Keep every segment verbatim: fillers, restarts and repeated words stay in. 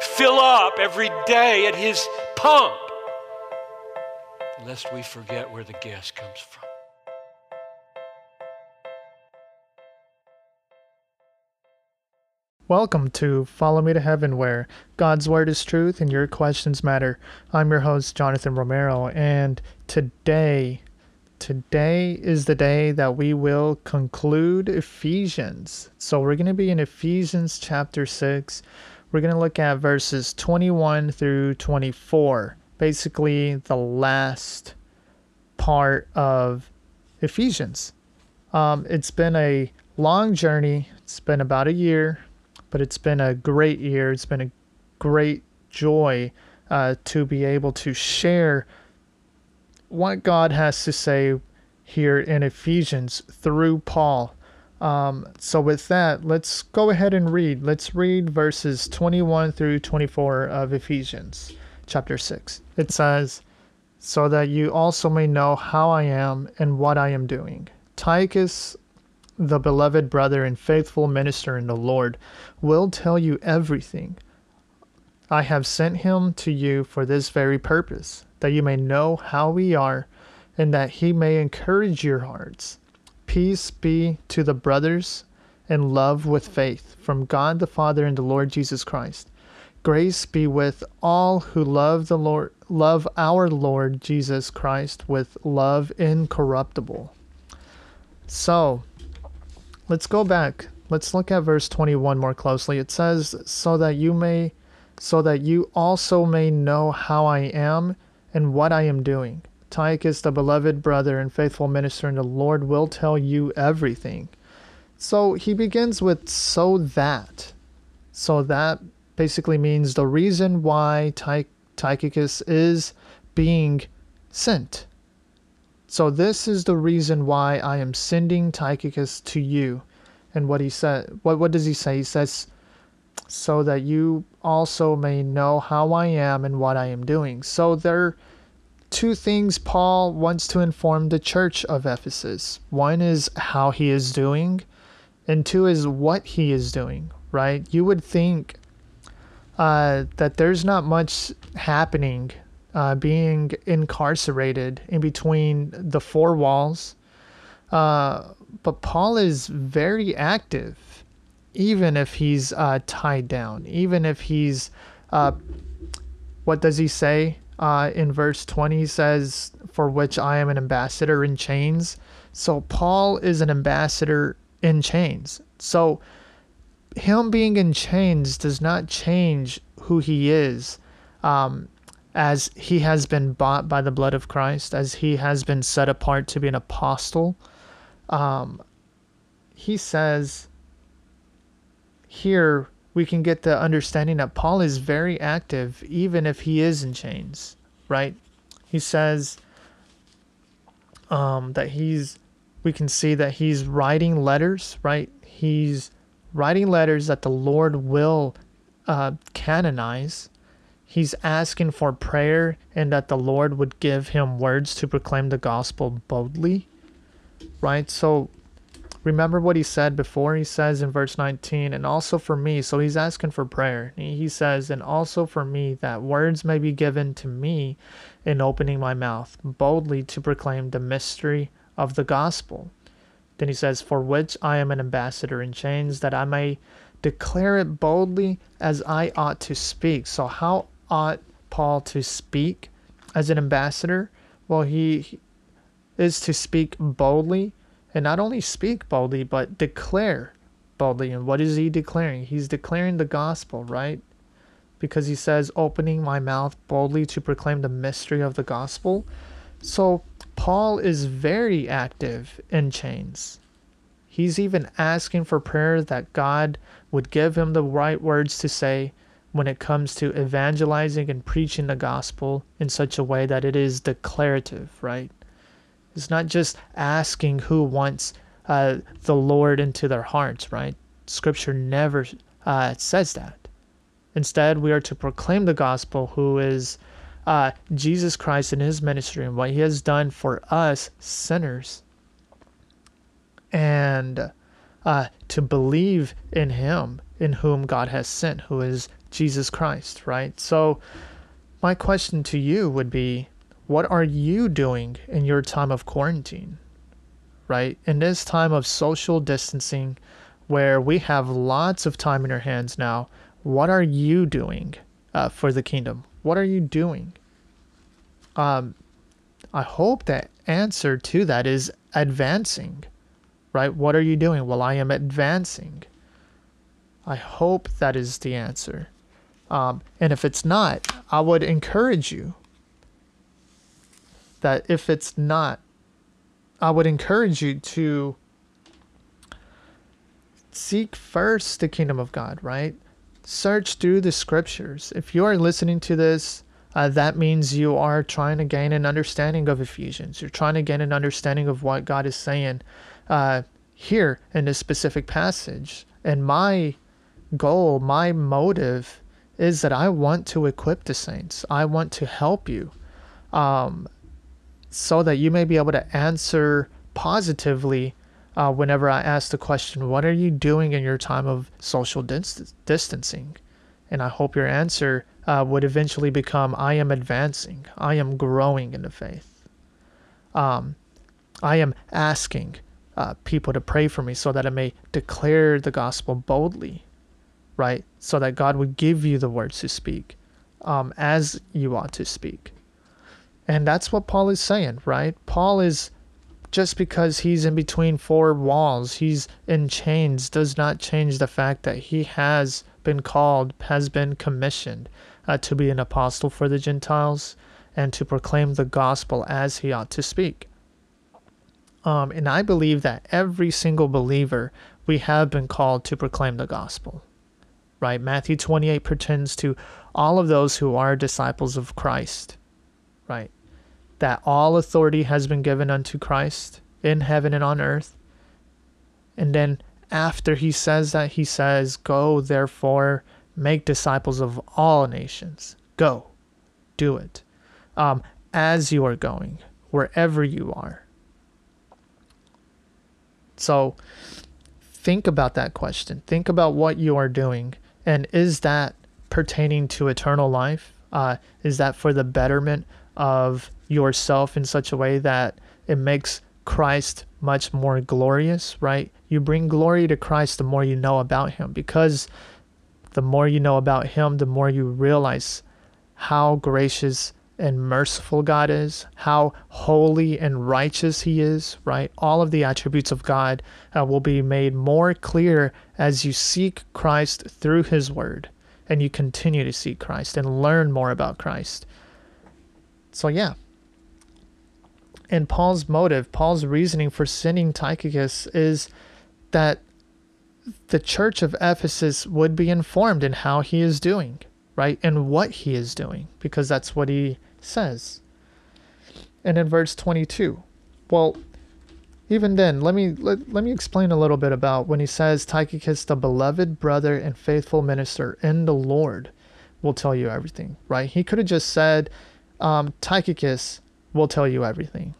fill up every day at His pump, lest we forget where the gas comes from. Welcome to Follow Me to Heaven, where God's Word is truth and your questions matter. I'm your host, Jonathan Romero, and today, today is the day that we will conclude Ephesians. So we're going to be in Ephesians chapter six. We're going to look at verses twenty-one through twenty-four. Basically, the last part of Ephesians. Um, it's been a long journey. It's been about a year, but it's been a great year. It's been a great joy uh, to be able to share what God has to say here in Ephesians through Paul. Um, so with that, let's go ahead and read. Let's read verses twenty-one through twenty-four of Ephesians chapter six. It says, "So that you also may know how I am and what I am doing. Tychicus, the beloved brother and faithful minister in the Lord, will tell you everything. I have sent him to you for this very purpose, that you may know how we are, and that he may encourage your hearts. Peace be to the brothers, and love with faith, from God the Father and the Lord Jesus Christ. Grace be with all who love the Lord, love our Lord Jesus Christ with love incorruptible." So, let's go back. Let's look at verse twenty-one more closely. It says, "So that you may, so that you also may know how I am and what I am doing. Tychicus, the beloved brother and faithful minister in the Lord, will tell you everything." So he begins with "so that." So that basically means the reason why Ty- Tychicus is being sent. So this is the reason why I am sending Tychicus to you. And what he said, what, what does he say? He says, "So that you also may know how I am and what I am doing." So there are two things Paul wants to inform the church of Ephesus. One is how he is doing, and two is what he is doing, right? You would think uh, that there's not much happening, uh, being incarcerated in between the four walls. Uh, but Paul is very active. Even if he's uh, tied down, even if he's, uh, what does he say uh, in verse twenty? He says, "For which I am an ambassador in chains." So Paul is an ambassador in chains. So him being in chains does not change who he is, um, as he has been bought by the blood of Christ, as he has been set apart to be an apostle. Um, he says, here we can get the understanding that Paul is very active, even if he is in chains, right? He says um, that he's, we can see that he's writing letters, right? He's writing letters that the Lord will uh, canonize. He's asking for prayer and that the Lord would give him words to proclaim the gospel boldly, right? So remember what he said before. He says in verse nineteen, "And also for me." So he's asking for prayer. He says, "And also for me, that words may be given to me in opening my mouth boldly to proclaim the mystery of the gospel." Then he says, "For which I am an ambassador in chains, that I may declare it boldly as I ought to speak." So how ought Paul to speak as an ambassador? Well, he is to speak boldly. And not only speak boldly, but declare boldly. And what is he declaring? He's declaring the gospel, right? Because he says, "opening my mouth boldly to proclaim the mystery of the gospel." So Paul is very active in chains. He's even asking for prayer that God would give him the right words to say, when it comes to evangelizing and preaching the gospel in such a way that it is declarative, right? It's not just asking who wants uh, the Lord into their hearts, right? Scripture never uh, says that. Instead, we are to proclaim the gospel, who is uh, Jesus Christ in his ministry and what he has done for us sinners, and uh, to believe in him, in whom God has sent, who is Jesus Christ, right? So my question to you would be, what are you doing in your time of quarantine, right? In this time of social distancing, where we have lots of time in our hands now, what are you doing uh, for the kingdom? What are you doing? Um, I hope that answer to that is advancing, right? What are you doing? Well, I am advancing. I hope that is the answer. Um, and if it's not, I would encourage you that if it's not, I would encourage you to seek first the kingdom of God, right? Search through the scriptures. If you are listening to this, uh, that means you are trying to gain an understanding of Ephesians. You're trying to gain an understanding of what God is saying uh, here in this specific passage. And my goal, my motive is that I want to equip the saints. I want to help you um, so that you may be able to answer positively Uh, whenever I ask the question, what are you doing in your time of social dist- distancing? And I hope your answer uh, would eventually become, I am advancing. I am growing in the faith. Um, I am asking uh, people to pray for me so that I may declare the gospel boldly, right? So that God would give you the words to speak um, as you ought to speak. And that's what Paul is saying, right? Paul is Just because he's in between four walls, he's in chains, does not change the fact that he has been called, has been commissioned uh, to be an apostle for the Gentiles and to proclaim the gospel as he ought to speak. Um, and I believe that every single believer, we have been called to proclaim the gospel, right? Matthew twenty-eight pertains to all of those who are disciples of Christ, right? That all authority has been given unto Christ in heaven and on earth. And then after he says that, he says, go therefore, make disciples of all nations. Go, do it. Um, as you are going, wherever you are. So think about that question. Think about what you are doing. And is that pertaining to eternal life? Uh, is that for the betterment of yourself in such a way that it makes Christ much more glorious, right? You bring glory to Christ the more you know about him, because the more you know about him, the more you realize how gracious and merciful God is, how holy and righteous he is, right? All of the attributes of God uh, will be made more clear as you seek Christ through his word, and you continue to seek Christ and learn more about Christ. So yeah. And Paul's motive, Paul's reasoning for sending Tychicus is that the church of Ephesus would be informed in how he is doing, right? And what he is doing, because that's what he says. And in verse twenty-two, well, even then, let me let, let me explain a little bit about when he says Tychicus, the beloved brother and faithful minister in the Lord, will tell you everything, right? He could have just said, um, Tychicus will tell you everything.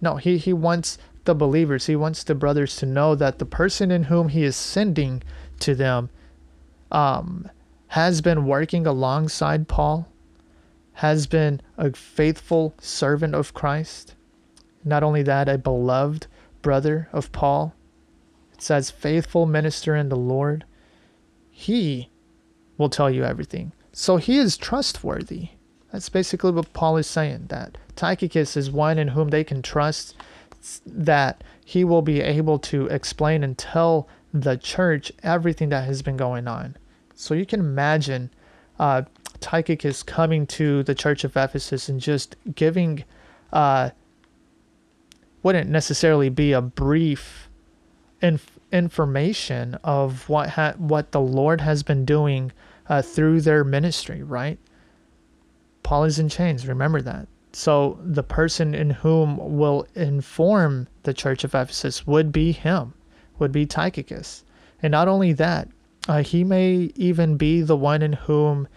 No, he, he wants the believers, he wants the brothers to know that the person in whom he is sending to them um, has been working alongside Paul, has been a faithful servant of Christ. Not only that, a beloved brother of Paul. It says, faithful minister in the Lord. He will tell you everything. So he is trustworthy. That's basically what Paul is saying, that Tychicus is one in whom they can trust, that he will be able to explain and tell the church everything that has been going on. So you can imagine uh, Tychicus coming to the church of Ephesus and just giving, uh, wouldn't necessarily be a brief inf- information of what ha- what the Lord has been doing uh, through their ministry, right? Paul is in chains, remember that. So the person in whom will inform the church of Ephesus would be him, would be Tychicus. And not only that, uh, he may even be the one in whom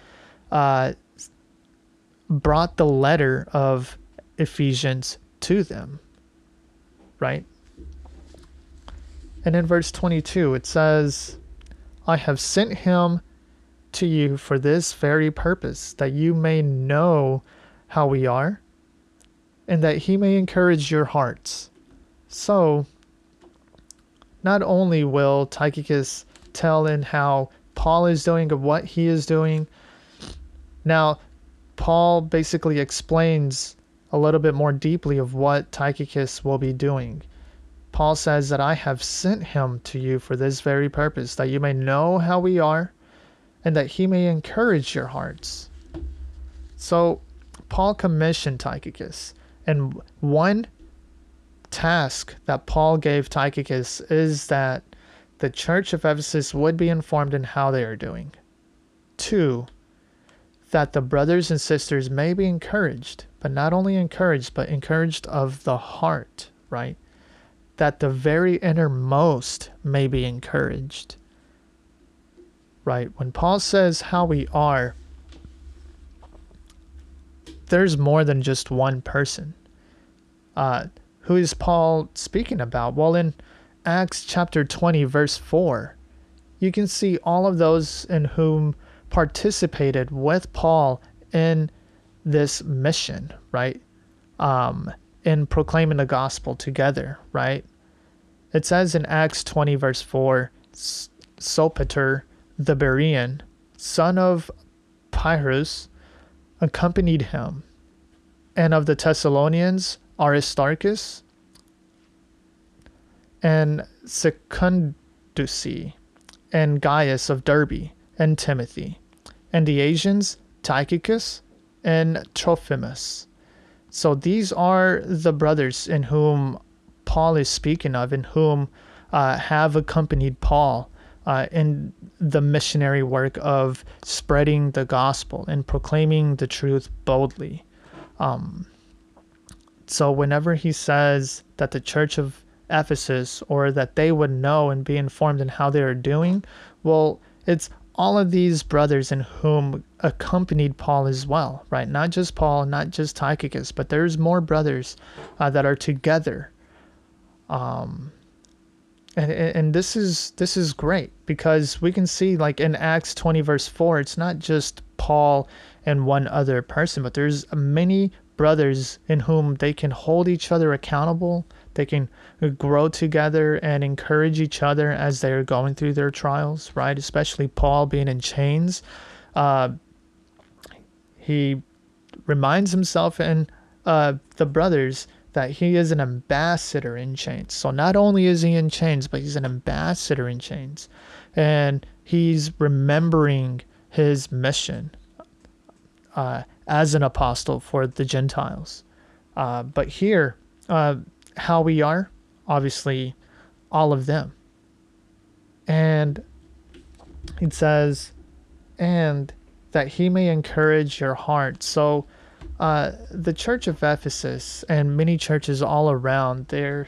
uh, brought the letter of Ephesians to them, right? And in verse twenty-two, it says, I have sent him to you for this very purpose, that you may know how we are, and that he may encourage your hearts. So, not only will Tychicus tell in how Paul is doing and what he is doing, now Paul basically explains a little bit more deeply of what Tychicus will be doing. Paul says that I have sent him to you for this very purpose, that you may know how we are, and that he may encourage your hearts. So Paul commissioned Tychicus, and one task that Paul gave Tychicus is that the church of Ephesus would be informed in how they are doing. Two, that the brothers and sisters may be encouraged, but not only encouraged, but encouraged of the heart, right? That the very innermost may be encouraged, right? When Paul says how we are, there's more than just one person. Uh, who is Paul speaking about? Well, in Acts chapter twenty, verse four, you can see all of those in whom participated with Paul in this mission, right? Um, in proclaiming the gospel together, right? It says in Acts twenty, verse four, Sopater, the Berean, son of Pyrus, accompanied him. And of the Thessalonians, Aristarchus and Secundus, and Gaius of Derby, and Timothy. And the Asians, Tychicus and Trophimus. So these are the brothers in whom Paul is speaking of, in whom uh, have accompanied Paul uh, in the missionary work of spreading the gospel and proclaiming the truth boldly. Um, so whenever he says that the church of Ephesus, or that they would know and be informed in how they are doing, well, it's all of these brothers in whom accompanied Paul as well, right? Not just Paul, not just Tychicus, but there's more brothers uh, that are together. Um, and and this is this is great, because we can see, like in Acts twenty verse four, it's not just Paul and one other person, but there's many brothers in whom they can hold each other accountable. They can grow together and encourage each other as they are going through their trials, right? Especially Paul being in chains. Uh, he reminds himself and uh, the brothers that he is an ambassador in chains. So not only is he in chains, but he's an ambassador in chains. And he's remembering his mission uh, as an apostle for the Gentiles. Uh, but here... Uh, how we are, obviously all of them. And it says, and that he may encourage your heart. So uh, the church of Ephesus and many churches all around, there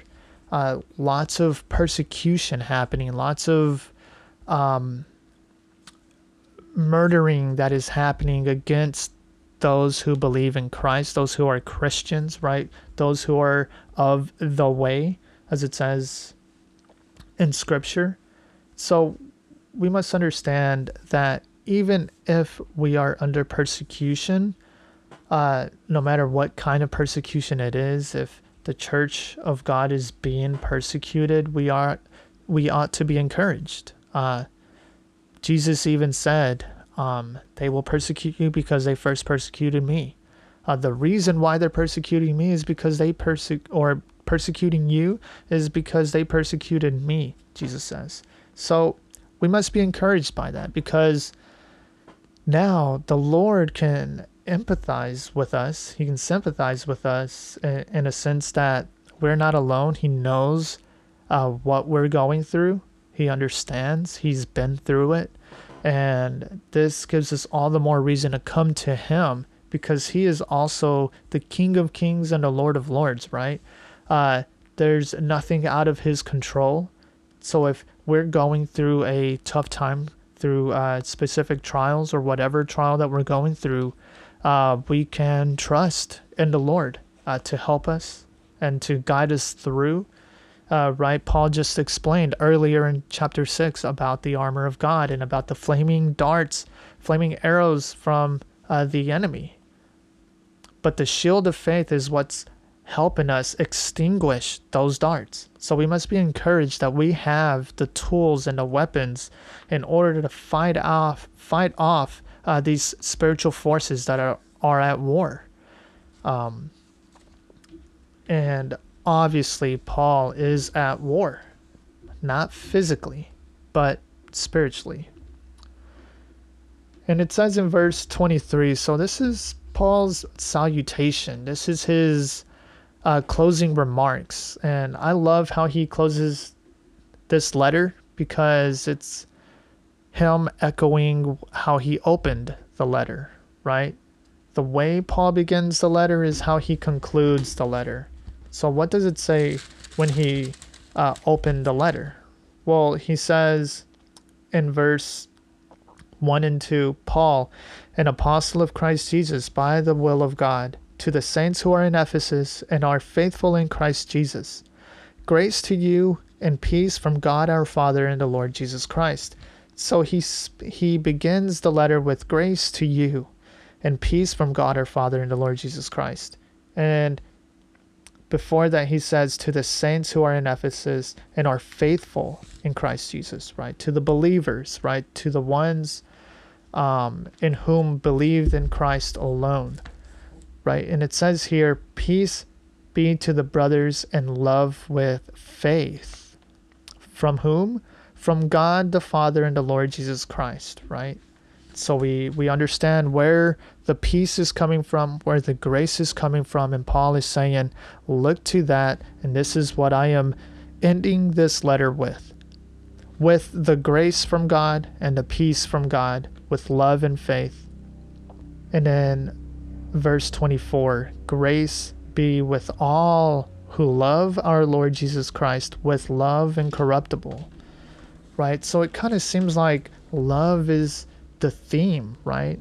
uh, lots of persecution happening, lots of um, murdering that is happening against those who believe in Christ, those who are Christians, right? Those who are of the way, as it says in Scripture. So we must understand that even if we are under persecution, uh, no matter what kind of persecution it is, if the church of God is being persecuted, we are we ought to be encouraged. Uh, Jesus even said, Um, they will persecute you because they first persecuted me. Uh, the reason why they're persecuting me is because they perse- or persecuting you is because they persecuted me, Jesus says. So we must be encouraged by that, because now the Lord can empathize with us. He can sympathize with us in, in a sense that we're not alone. He knows uh, what we're going through. He understands. He's been through it. And this gives us all the more reason to come to him, because he is also the King of Kings and the Lord of Lords, right? Uh, there's nothing out of his control. So if we're going through a tough time, through uh, specific trials or whatever trial that we're going through, uh, we can trust in the Lord uh, to help us and to guide us through. Uh, right, Paul just explained earlier in chapter six about the armor of God and about the flaming darts, flaming arrows from uh, the enemy. But the shield of faith is what's helping us extinguish those darts. So we must be encouraged that we have the tools and the weapons in order to fight off, fight off uh, these spiritual forces that are, are at war. Um, and obviously, Paul is at war, not physically, but spiritually. And it says in verse twenty-three, so this is Paul's salutation. This is his uh, closing remarks. And I love how he closes this letter, because it's him echoing how he opened the letter, right? The way Paul begins the letter is how he concludes the letter. So what does it say when he uh, opened the letter? Well, he says in verse one and two, Paul, an apostle of Christ Jesus by the will of God, to the saints who are in Ephesus and are faithful in Christ Jesus. Grace to you and peace from God our Father and the Lord Jesus Christ. So he, he begins the letter with grace to you and peace from God our Father and the Lord Jesus Christ. And before that, he says, to the saints who are in Ephesus and are faithful in Christ Jesus, right? To the believers, right? To the ones um, in whom believed in Christ alone, right? And it says here, peace be to the brothers and love with faith. From whom? From God the Father and the Lord Jesus Christ, right? So we, we understand where the peace is coming from, where the grace is coming from. And Paul is saying, look to that. And this is what I am ending this letter with. With the grace from God and the peace from God, with love and faith. And then verse twenty-four, grace be with all who love our Lord Jesus Christ with love incorruptible. Right? So it kind of seems like love is the theme, right?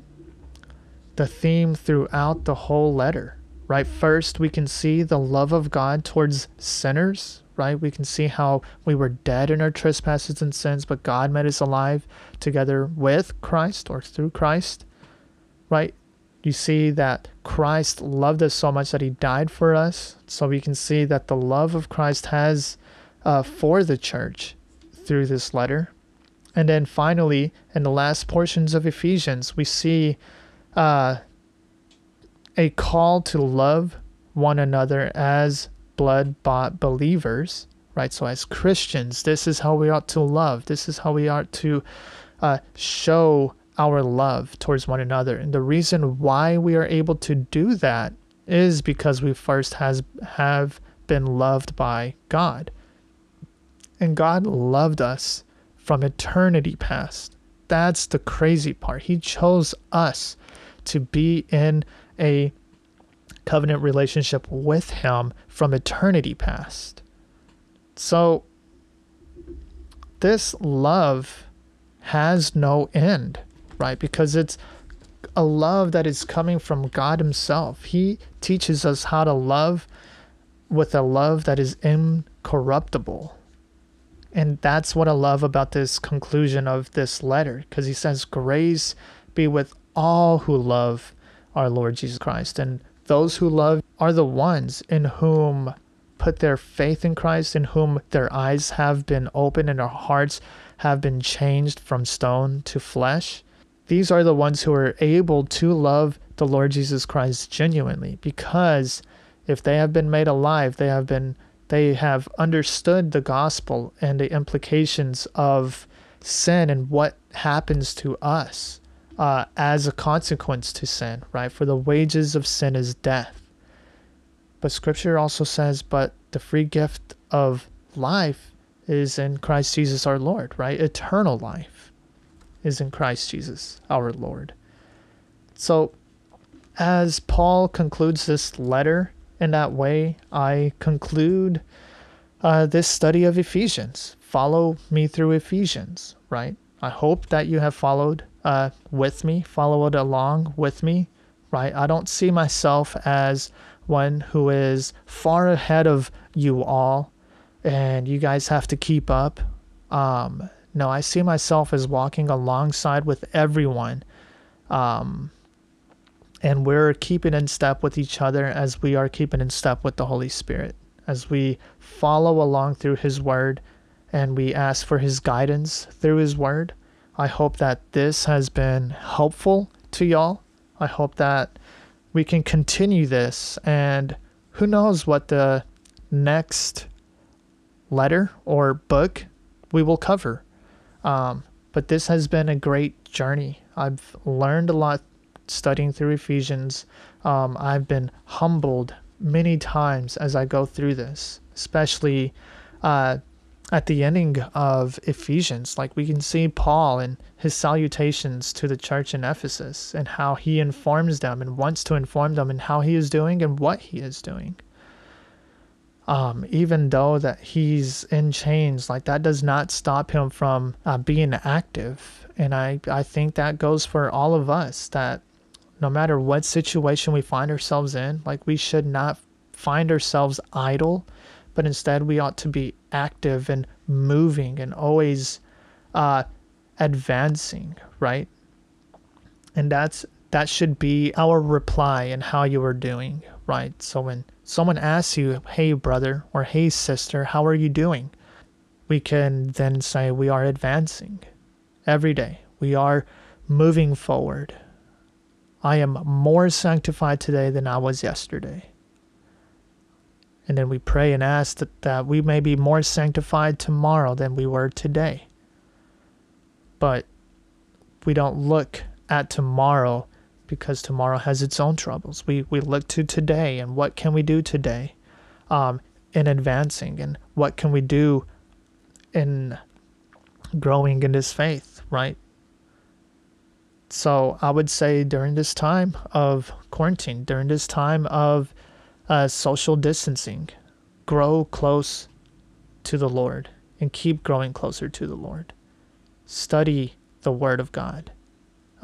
The theme throughout the whole letter, right? First, we can see the love of God towards sinners, right? We can see how we were dead in our trespasses and sins, but God made us alive together with Christ, or through Christ, right? You see that Christ loved us so much that he died for us. So we can see that the love of Christ has uh, for the church through this letter. And then finally, in the last portions of Ephesians, we see uh, a call to love one another as blood-bought believers, right? So as Christians, this is how we ought to love. This is how we ought to uh, show our love towards one another. And the reason why we are able to do that is because we first has, have been loved by God. And God loved us from eternity past. That's the crazy part. He chose us to be in a covenant relationship with him from eternity past. So this love has no end, right? Because it's a love that is coming from God himself. He teaches us how to love with a love that is incorruptible. And that's what I love about this conclusion of this letter, because he says, grace be with all who love our Lord Jesus Christ. And those who love are the ones in whom put their faith in Christ, in whom their eyes have been opened and their hearts have been changed from stone to flesh. These are the ones who are able to love the Lord Jesus Christ genuinely, because if they have been made alive, they have been They have understood the gospel and the implications of sin and what happens to us uh, as a consequence to sin, right? For the wages of sin is death. But scripture also says, but the free gift of life is in Christ Jesus our Lord, right? Eternal life is in Christ Jesus, our Lord. So as Paul concludes this letter in that way, I conclude uh, this study of Ephesians. Follow me through Ephesians, right? I hope that you have followed uh, with me, followed along with me, right? I don't see myself as one who is far ahead of you all and you guys have to keep up. Um, no, I see myself as walking alongside with everyone. Um, and we're keeping in step with each other as we are keeping in step with the Holy Spirit, as we follow along through His Word and we ask for His guidance through His Word. I hope that this has been helpful to y'all. I hope that we can continue this, and who knows what the next letter or book we will cover. Um, but this has been a great journey. I've learned a lot studying through Ephesians. Um, I've been humbled many times as I go through this, especially uh, at the ending of Ephesians. Like, we can see Paul and his salutations to the church in Ephesus and how he informs them and wants to inform them and how he is doing and what he is doing. Um, even though that he's in chains, like, that does not stop him from uh, being active. And I, I think that goes for all of us, that no matter what situation we find ourselves in, like, we should not find ourselves idle, but instead we ought to be active and moving and always uh, advancing, right? And that's that should be our reply in how you are doing, right? So when someone asks you, hey brother or hey sister, how are you doing? We can then say we are advancing every day. We are moving forward. I am more sanctified today than I was yesterday. And then we pray and ask that, that we may be more sanctified tomorrow than we were today. But we don't look at tomorrow, because tomorrow has its own troubles. We, we look to today and what can we do today um, in advancing, and what can we do in growing in this faith, right? So I would say during this time of quarantine, during this time of Uh, social distancing, grow close to the Lord and keep growing closer to the Lord. Study the Word of God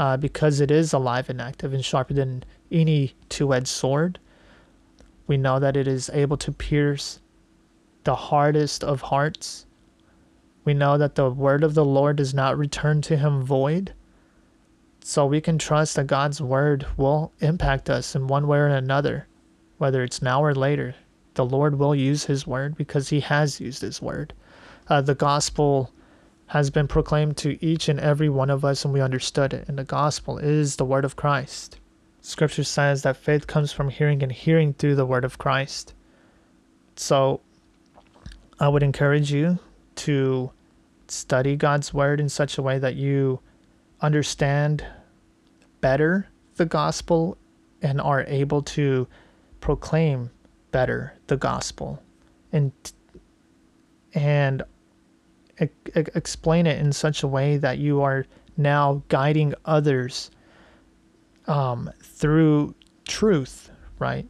uh, because it is alive and active and sharper than any two-edged sword. We know that it is able to pierce the hardest of hearts. We know that the word of the Lord does not return to Him void. So we can trust that God's Word will impact us in one way or another. Whether it's now or later, the Lord will use His Word because He has used His Word. Uh, the gospel has been proclaimed to each and every one of us, and we understood it. And the gospel is the Word of Christ. Scripture says that faith comes from hearing, and hearing through the Word of Christ. So I would encourage you to study God's Word in such a way that you understand better the gospel and are able to proclaim better the gospel, and and e explain it in such a way that you are now guiding others um, through truth, right?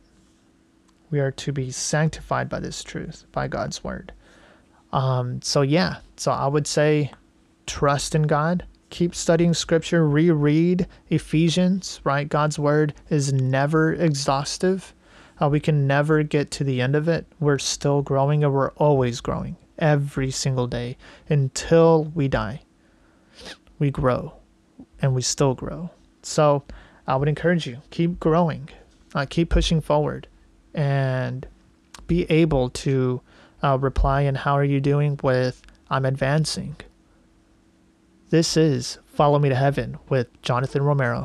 We are to be sanctified by this truth, by God's Word. Um, so yeah, so I would say trust in God. Keep studying Scripture. Reread Ephesians, right? God's Word is never exhaustive. Uh, we can never get to the end of it. We're still growing, and we're always growing every single day until we die. We grow, and we still grow. So I would encourage you, keep growing, uh, keep pushing forward, and be able to uh, reply in how are you doing with I'm advancing. This is Follow Me to Heaven with Jonathan Romero.